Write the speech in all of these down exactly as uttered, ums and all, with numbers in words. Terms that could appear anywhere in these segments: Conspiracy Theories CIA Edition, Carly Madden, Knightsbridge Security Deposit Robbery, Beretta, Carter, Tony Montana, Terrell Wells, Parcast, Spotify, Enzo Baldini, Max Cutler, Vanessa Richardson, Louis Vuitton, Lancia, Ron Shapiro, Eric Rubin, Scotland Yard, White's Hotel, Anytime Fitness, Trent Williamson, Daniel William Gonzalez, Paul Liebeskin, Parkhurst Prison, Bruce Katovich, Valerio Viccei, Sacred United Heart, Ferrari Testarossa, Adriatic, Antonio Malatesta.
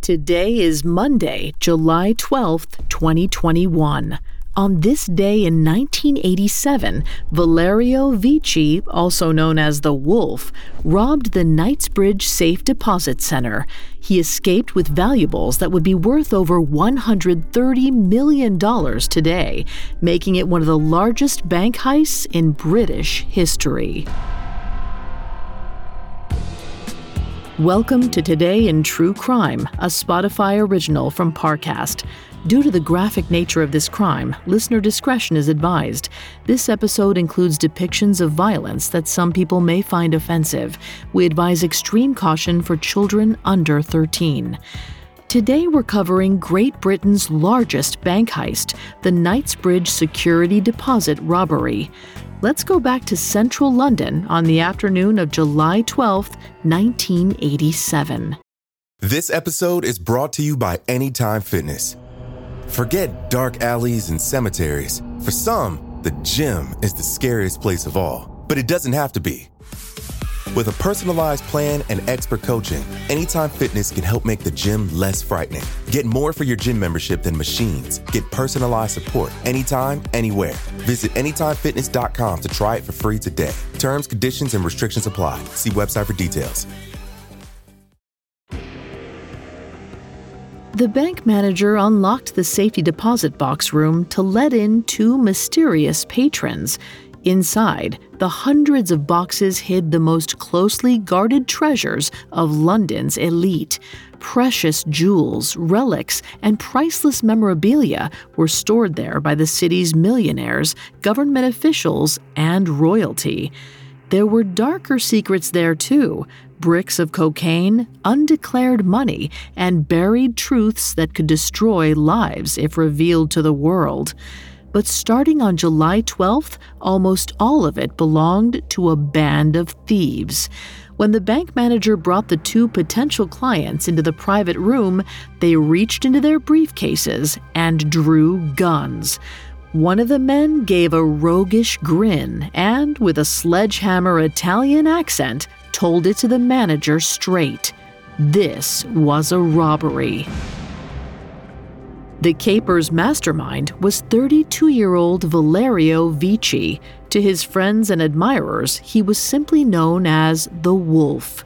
Today is Monday, July twelfth, twenty twenty-one. On this day in nineteen eighty-seven, Valerio Viccei, also known as the Wolf, robbed the Knightsbridge Safe Deposit Center. He escaped with valuables that would be worth over one hundred thirty million dollars today, making it one of the largest bank heists in British history. Welcome to Today in True Crime, a Spotify original from Parcast. Due to the graphic nature of this crime, listener discretion is advised. This episode includes depictions of violence that some people may find offensive. We advise extreme caution for children under thirteen. Today we're covering Great Britain's largest bank heist, the Knightsbridge Security Deposit Robbery. Let's go back to central London on the afternoon of July twelfth, nineteen eighty-seven. This episode is brought to you by Anytime Fitness. Forget dark alleys and cemeteries. For some, the gym is the scariest place of all, but it doesn't have to be. With a personalized plan and expert coaching, Anytime Fitness can help make the gym less frightening. Get more for your gym membership than machines. Get personalized support anytime, anywhere. Visit anytime fitness dot com to try it for free today. Terms, conditions, and restrictions apply. See website for details. The bank manager unlocked the safety deposit box room to let in two mysterious patrons. Inside, the hundreds of boxes hid the most closely guarded treasures of London's elite. Precious jewels, relics, and priceless memorabilia were stored there by the city's millionaires, government officials, and royalty. There were darker secrets there, too. Bricks of cocaine, undeclared money, and buried truths that could destroy lives if revealed to the world. But starting on July twelfth, almost all of it belonged to a band of thieves. When the bank manager brought the two potential clients into the private room, they reached into their briefcases and drew guns. One of the men gave a roguish grin and, with a sledgehammer Italian accent, told it to the manager straight. This was a robbery. The caper's mastermind was thirty-two-year-old Valerio Viccei. To his friends and admirers, he was simply known as the Wolf.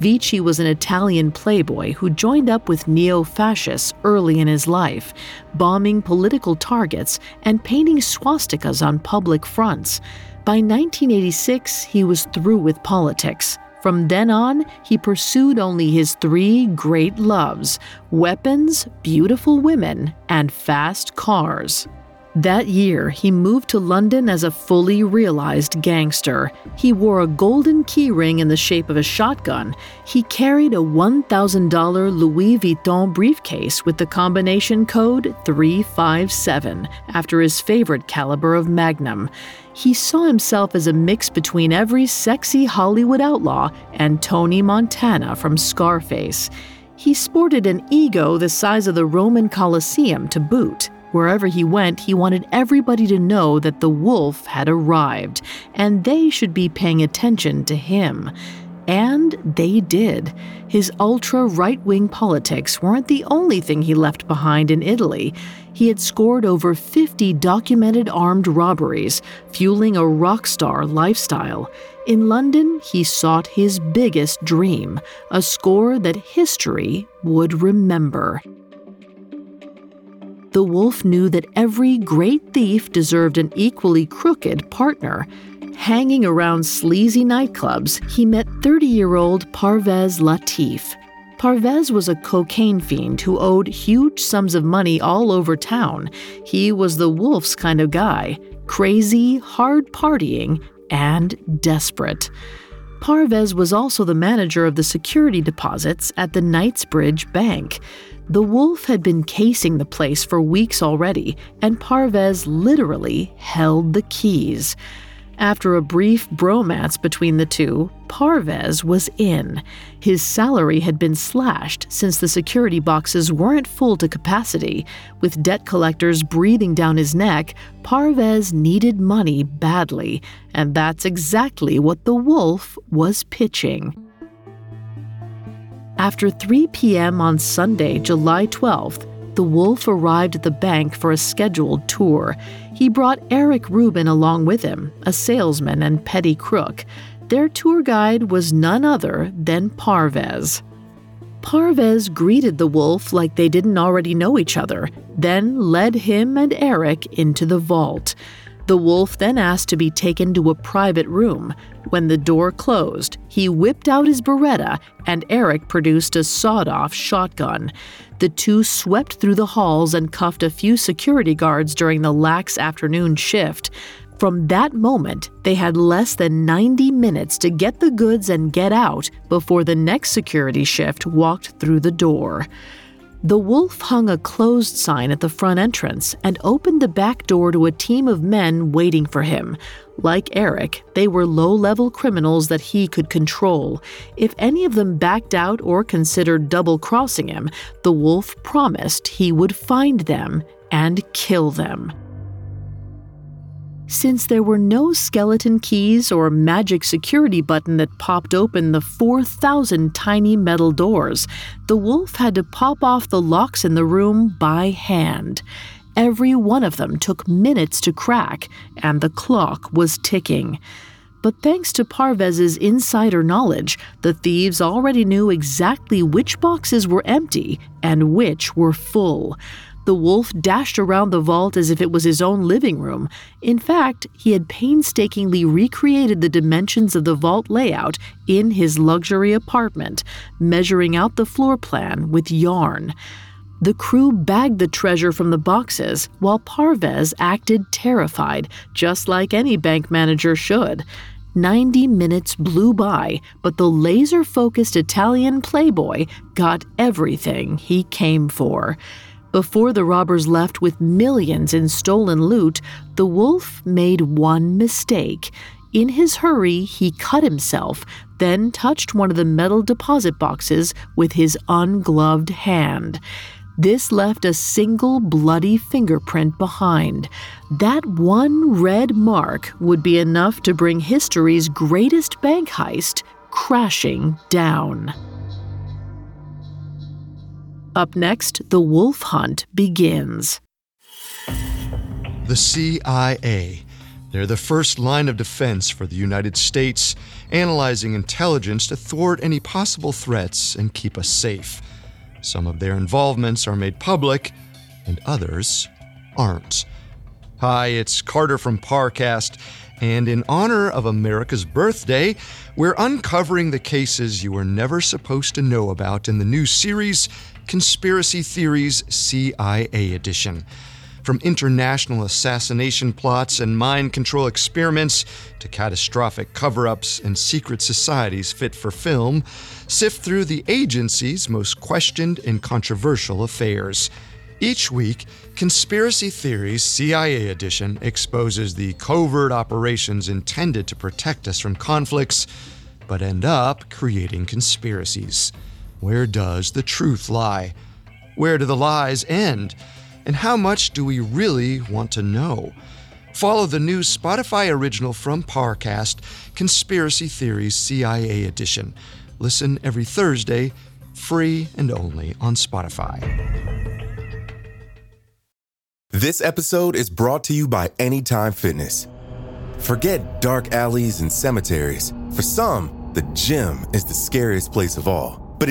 Viccei was an Italian playboy who joined up with neo-fascists early in his life, bombing political targets and painting swastikas on public fronts. By nineteen eighty-six, he was through with politics. From then on, he pursued only his three great loves: weapons, beautiful women, and fast cars. That year, he moved to London as a fully realized gangster. He wore a golden keyring in the shape of a shotgun. He carried a one thousand dollars Louis Vuitton briefcase with the combination code three five seven, after his favorite caliber of Magnum. He saw himself as a mix between every sexy Hollywood outlaw and Tony Montana from Scarface. He sported an ego the size of the Roman Colosseum to boot. Wherever he went, he wanted everybody to know that the Wolf had arrived, and they should be paying attention to him. And they did. His ultra-right-wing politics weren't the only thing he left behind in Italy. He had scored over fifty documented armed robberies, fueling a rock star lifestyle. In London, he sought his biggest dream, a score that history would remember. The Wolf knew that every great thief deserved an equally crooked partner. Hanging around sleazy nightclubs, he met thirty-year-old Parvez Latif. Parvez was a cocaine fiend who owed huge sums of money all over town. He was the Wolf's kind of guy: crazy, hard partying, and desperate. Parvez was also the manager of the security deposits at the Knightsbridge Bank. The Wolf had been casing the place for weeks already, and Parvez literally held the keys. After a brief bromance between the two, Parvez was in. His salary had been slashed since the security boxes weren't full to capacity. With debt collectors breathing down his neck, Parvez needed money badly, and that's exactly what the Wolf was pitching. After three p.m. on Sunday, July twelfth, the Wolf arrived at the bank for a scheduled tour. He brought Eric Rubin along with him, a salesman and petty crook. Their tour guide was none other than Parvez. Parvez greeted the Wolf like they didn't already know each other, then led him and Eric into the vault. The Wolf then asked to be taken to a private room. When the door closed, he whipped out his Beretta and Eric produced a sawed-off shotgun. The two swept through the halls and cuffed a few security guards during the lax afternoon shift. From that moment, they had less than ninety minutes to get the goods and get out before the next security shift walked through the door. The Wolf hung a closed sign at the front entrance and opened the back door to a team of men waiting for him. Like Eric, they were low-level criminals that he could control. If any of them backed out or considered double-crossing him, the Wolf promised he would find them and kill them. Since there were no skeleton keys or magic security button that popped open the four thousand tiny metal doors, the Wolf had to pop off the locks in the room by hand. Every one of them took minutes to crack, and the clock was ticking. But thanks to Parvez's insider knowledge, the thieves already knew exactly which boxes were empty and which were full. The Wolf dashed around the vault as if it was his own living room. In fact, he had painstakingly recreated the dimensions of the vault layout in his luxury apartment, measuring out the floor plan with yarn. The crew bagged the treasure from the boxes, while Parvez acted terrified, just like any bank manager should. Ninety minutes blew by, but the laser-focused Italian playboy got everything he came for. Before the robbers left with millions in stolen loot, the Wolf made one mistake. In his hurry, he cut himself, then touched one of the metal deposit boxes with his ungloved hand. This left a single bloody fingerprint behind. That one red mark would be enough to bring history's greatest bank heist crashing down. Up next, the Wolf Hunt begins. The C I A. They're the first line of defense for the United States, analyzing intelligence to thwart any possible threats and keep us safe. Some of their involvements are made public, and others aren't. Hi, it's Carter from Parcast, and in honor of America's birthday, we're uncovering the cases you were never supposed to know about in the new series, Conspiracy Theories C I A Edition. From international assassination plots and mind control experiments to catastrophic cover-ups and secret societies fit for film, sift through the agency's most questioned and controversial affairs. Each week, Conspiracy Theories C I A Edition exposes the covert operations intended to protect us from conflicts, but end up creating conspiracies. Where does the truth lie? Where do the lies end? And how much do we really want to know? Follow the new Spotify original from Parcast, Conspiracy Theories C I A Edition. Listen every Thursday, free and only on Spotify. This episode is brought to you by Anytime Fitness. Forget dark alleys and cemeteries. For some, the gym is the scariest place of all. But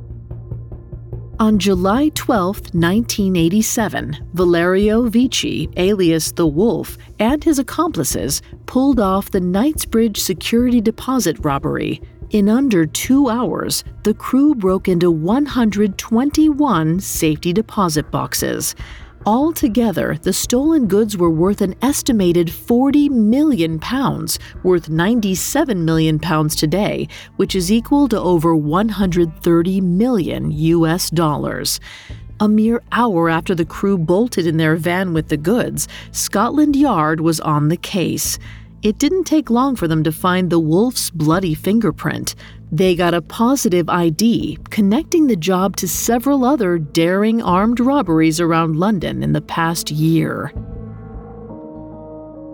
On July twelfth, nineteen eighty-seven, Valerio Viccei, alias The Wolf, and his accomplices pulled off the Knightsbridge Security Deposit Robbery. In under two hours, the crew broke into one hundred twenty-one safety deposit boxes. Altogether, the stolen goods were worth an estimated forty million pounds, worth ninety-seven million pounds today, which is equal to over one hundred thirty million U S dollars. A mere hour after the crew bolted in their van with the goods, Scotland Yard was on the case. It didn't take long for them to find the wolf's bloody fingerprint. They got a positive I D, connecting the job to several other daring armed robberies around London in the past year.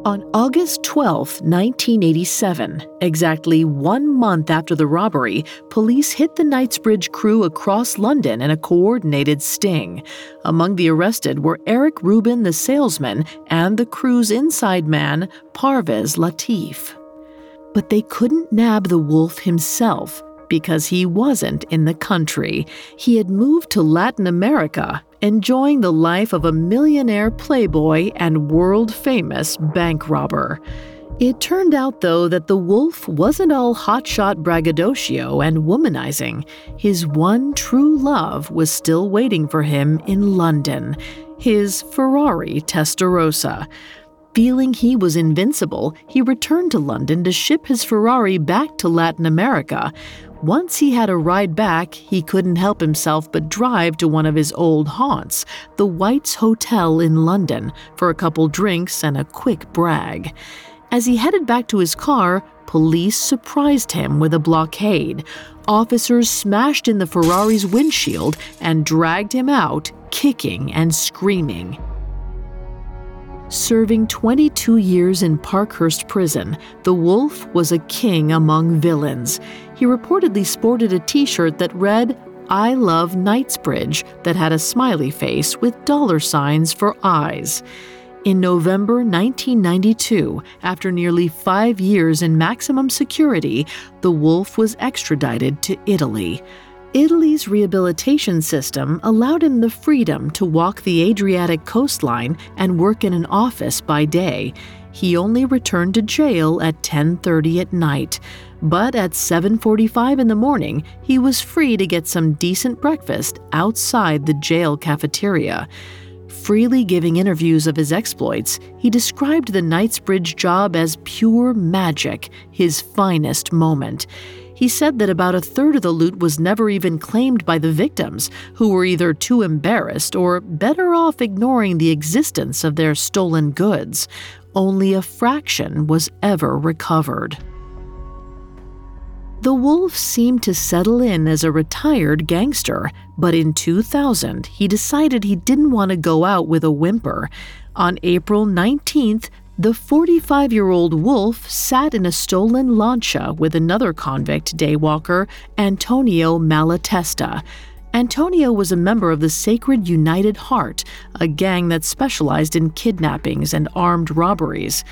On August twelfth, nineteen eighty-seven, exactly one month after the robbery, police hit the Knightsbridge crew across London in a coordinated sting. Among the arrested were Eric Rubin, the salesman, and the crew's inside man, Parvez Latif. But they couldn't nab the wolf himself because he wasn't in the country. He had moved to Latin America, enjoying the life of a millionaire playboy and world-famous bank robber. It turned out, though, that the wolf wasn't all hotshot braggadocio and womanizing. His one true love was still waiting for him in London, his Ferrari Testarossa. Feeling he was invincible, he returned to London to ship his Ferrari back to Latin America. Once he had a ride back, he couldn't help himself but drive to one of his old haunts, the White's Hotel in London, for a couple drinks and a quick brag. As he headed back to his car, police surprised him with a blockade. Officers smashed in the Ferrari's windshield and dragged him out, kicking and screaming. Serving twenty-two years in Parkhurst Prison, the wolf was a king among villains. He reportedly sported a t-shirt that read, "I love Knightsbridge," that had a smiley face with dollar signs for eyes. In November nineteen ninety-two, after nearly five years in maximum security, the wolf was extradited to Italy. Italy's rehabilitation system allowed him the freedom to walk the Adriatic coastline and work in an office by day. He only returned to jail at ten thirty at night. But at seven forty-five in the morning, he was free to get some decent breakfast outside the jail cafeteria. Freely giving interviews of his exploits, he described the Knightsbridge job as pure magic, his finest moment. He said that about a third of the loot was never even claimed by the victims, who were either too embarrassed or better off ignoring the existence of their stolen goods. Only a fraction was ever recovered. The wolf seemed to settle in as a retired gangster, but in two thousand, he decided he didn't want to go out with a whimper. On April nineteenth, the forty-five-year-old wolf sat in a stolen Lancia with another convict daywalker, Antonio Malatesta. Antonio was a member of the Sacred United Heart, a gang that specialized in kidnappings and armed robberies.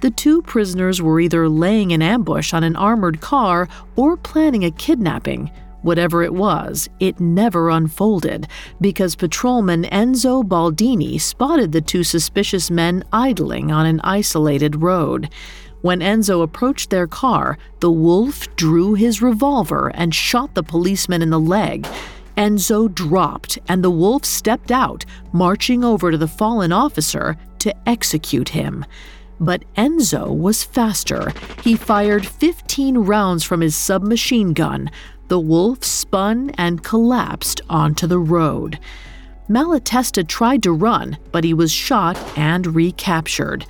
The two prisoners were either laying an ambush on an armored car or planning a kidnapping. Whatever it was, it never unfolded, because patrolman Enzo Baldini spotted the two suspicious men idling on an isolated road. When Enzo approached their car, the wolf drew his revolver and shot the policeman in the leg. Enzo dropped, and the wolf stepped out, marching over to the fallen officer to execute him. But Enzo was faster. He fired fifteen rounds from his submachine gun. The wolf spun and collapsed onto the road. Malatesta tried to run, but he was shot and recaptured.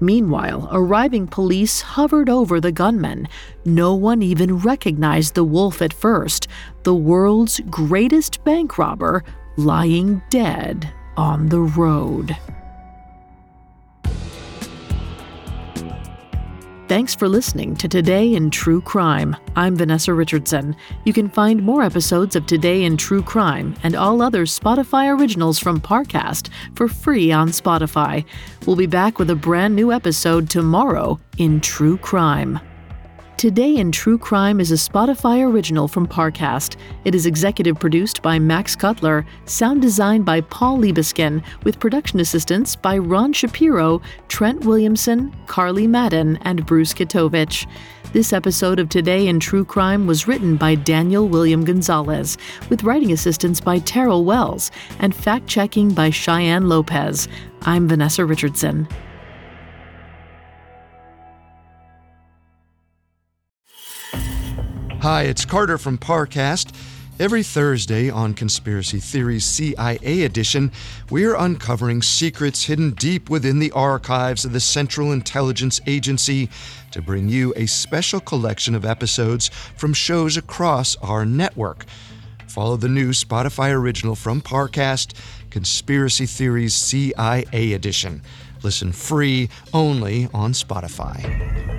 Meanwhile, arriving police hovered over the gunman. No one even recognized the wolf at first, the world's greatest bank robber lying dead on the road. Thanks for listening to Today in True Crime. I'm Vanessa Richardson. You can find more episodes of Today in True Crime and all other Spotify originals from Parcast for free on Spotify. We'll be back with a brand new episode tomorrow in True Crime. Today in True Crime is a Spotify original from Parcast. It is executive produced by Max Cutler, sound designed by Paul Liebeskin, with production assistance by Ron Shapiro, Trent Williamson, Carly Madden, and Bruce Katovich. This episode of Today in True Crime was written by Daniel William Gonzalez, with writing assistance by Terrell Wells and fact-checking by Cheyenne Lopez. I'm Vanessa Richardson. Hi, it's Carter from Parcast. Every Thursday on Conspiracy Theories C I A Edition, we're uncovering secrets hidden deep within the archives of the Central Intelligence Agency to bring you a special collection of episodes from shows across our network. Follow the new Spotify original from Parcast, Conspiracy Theories C I A Edition. Listen free only on Spotify.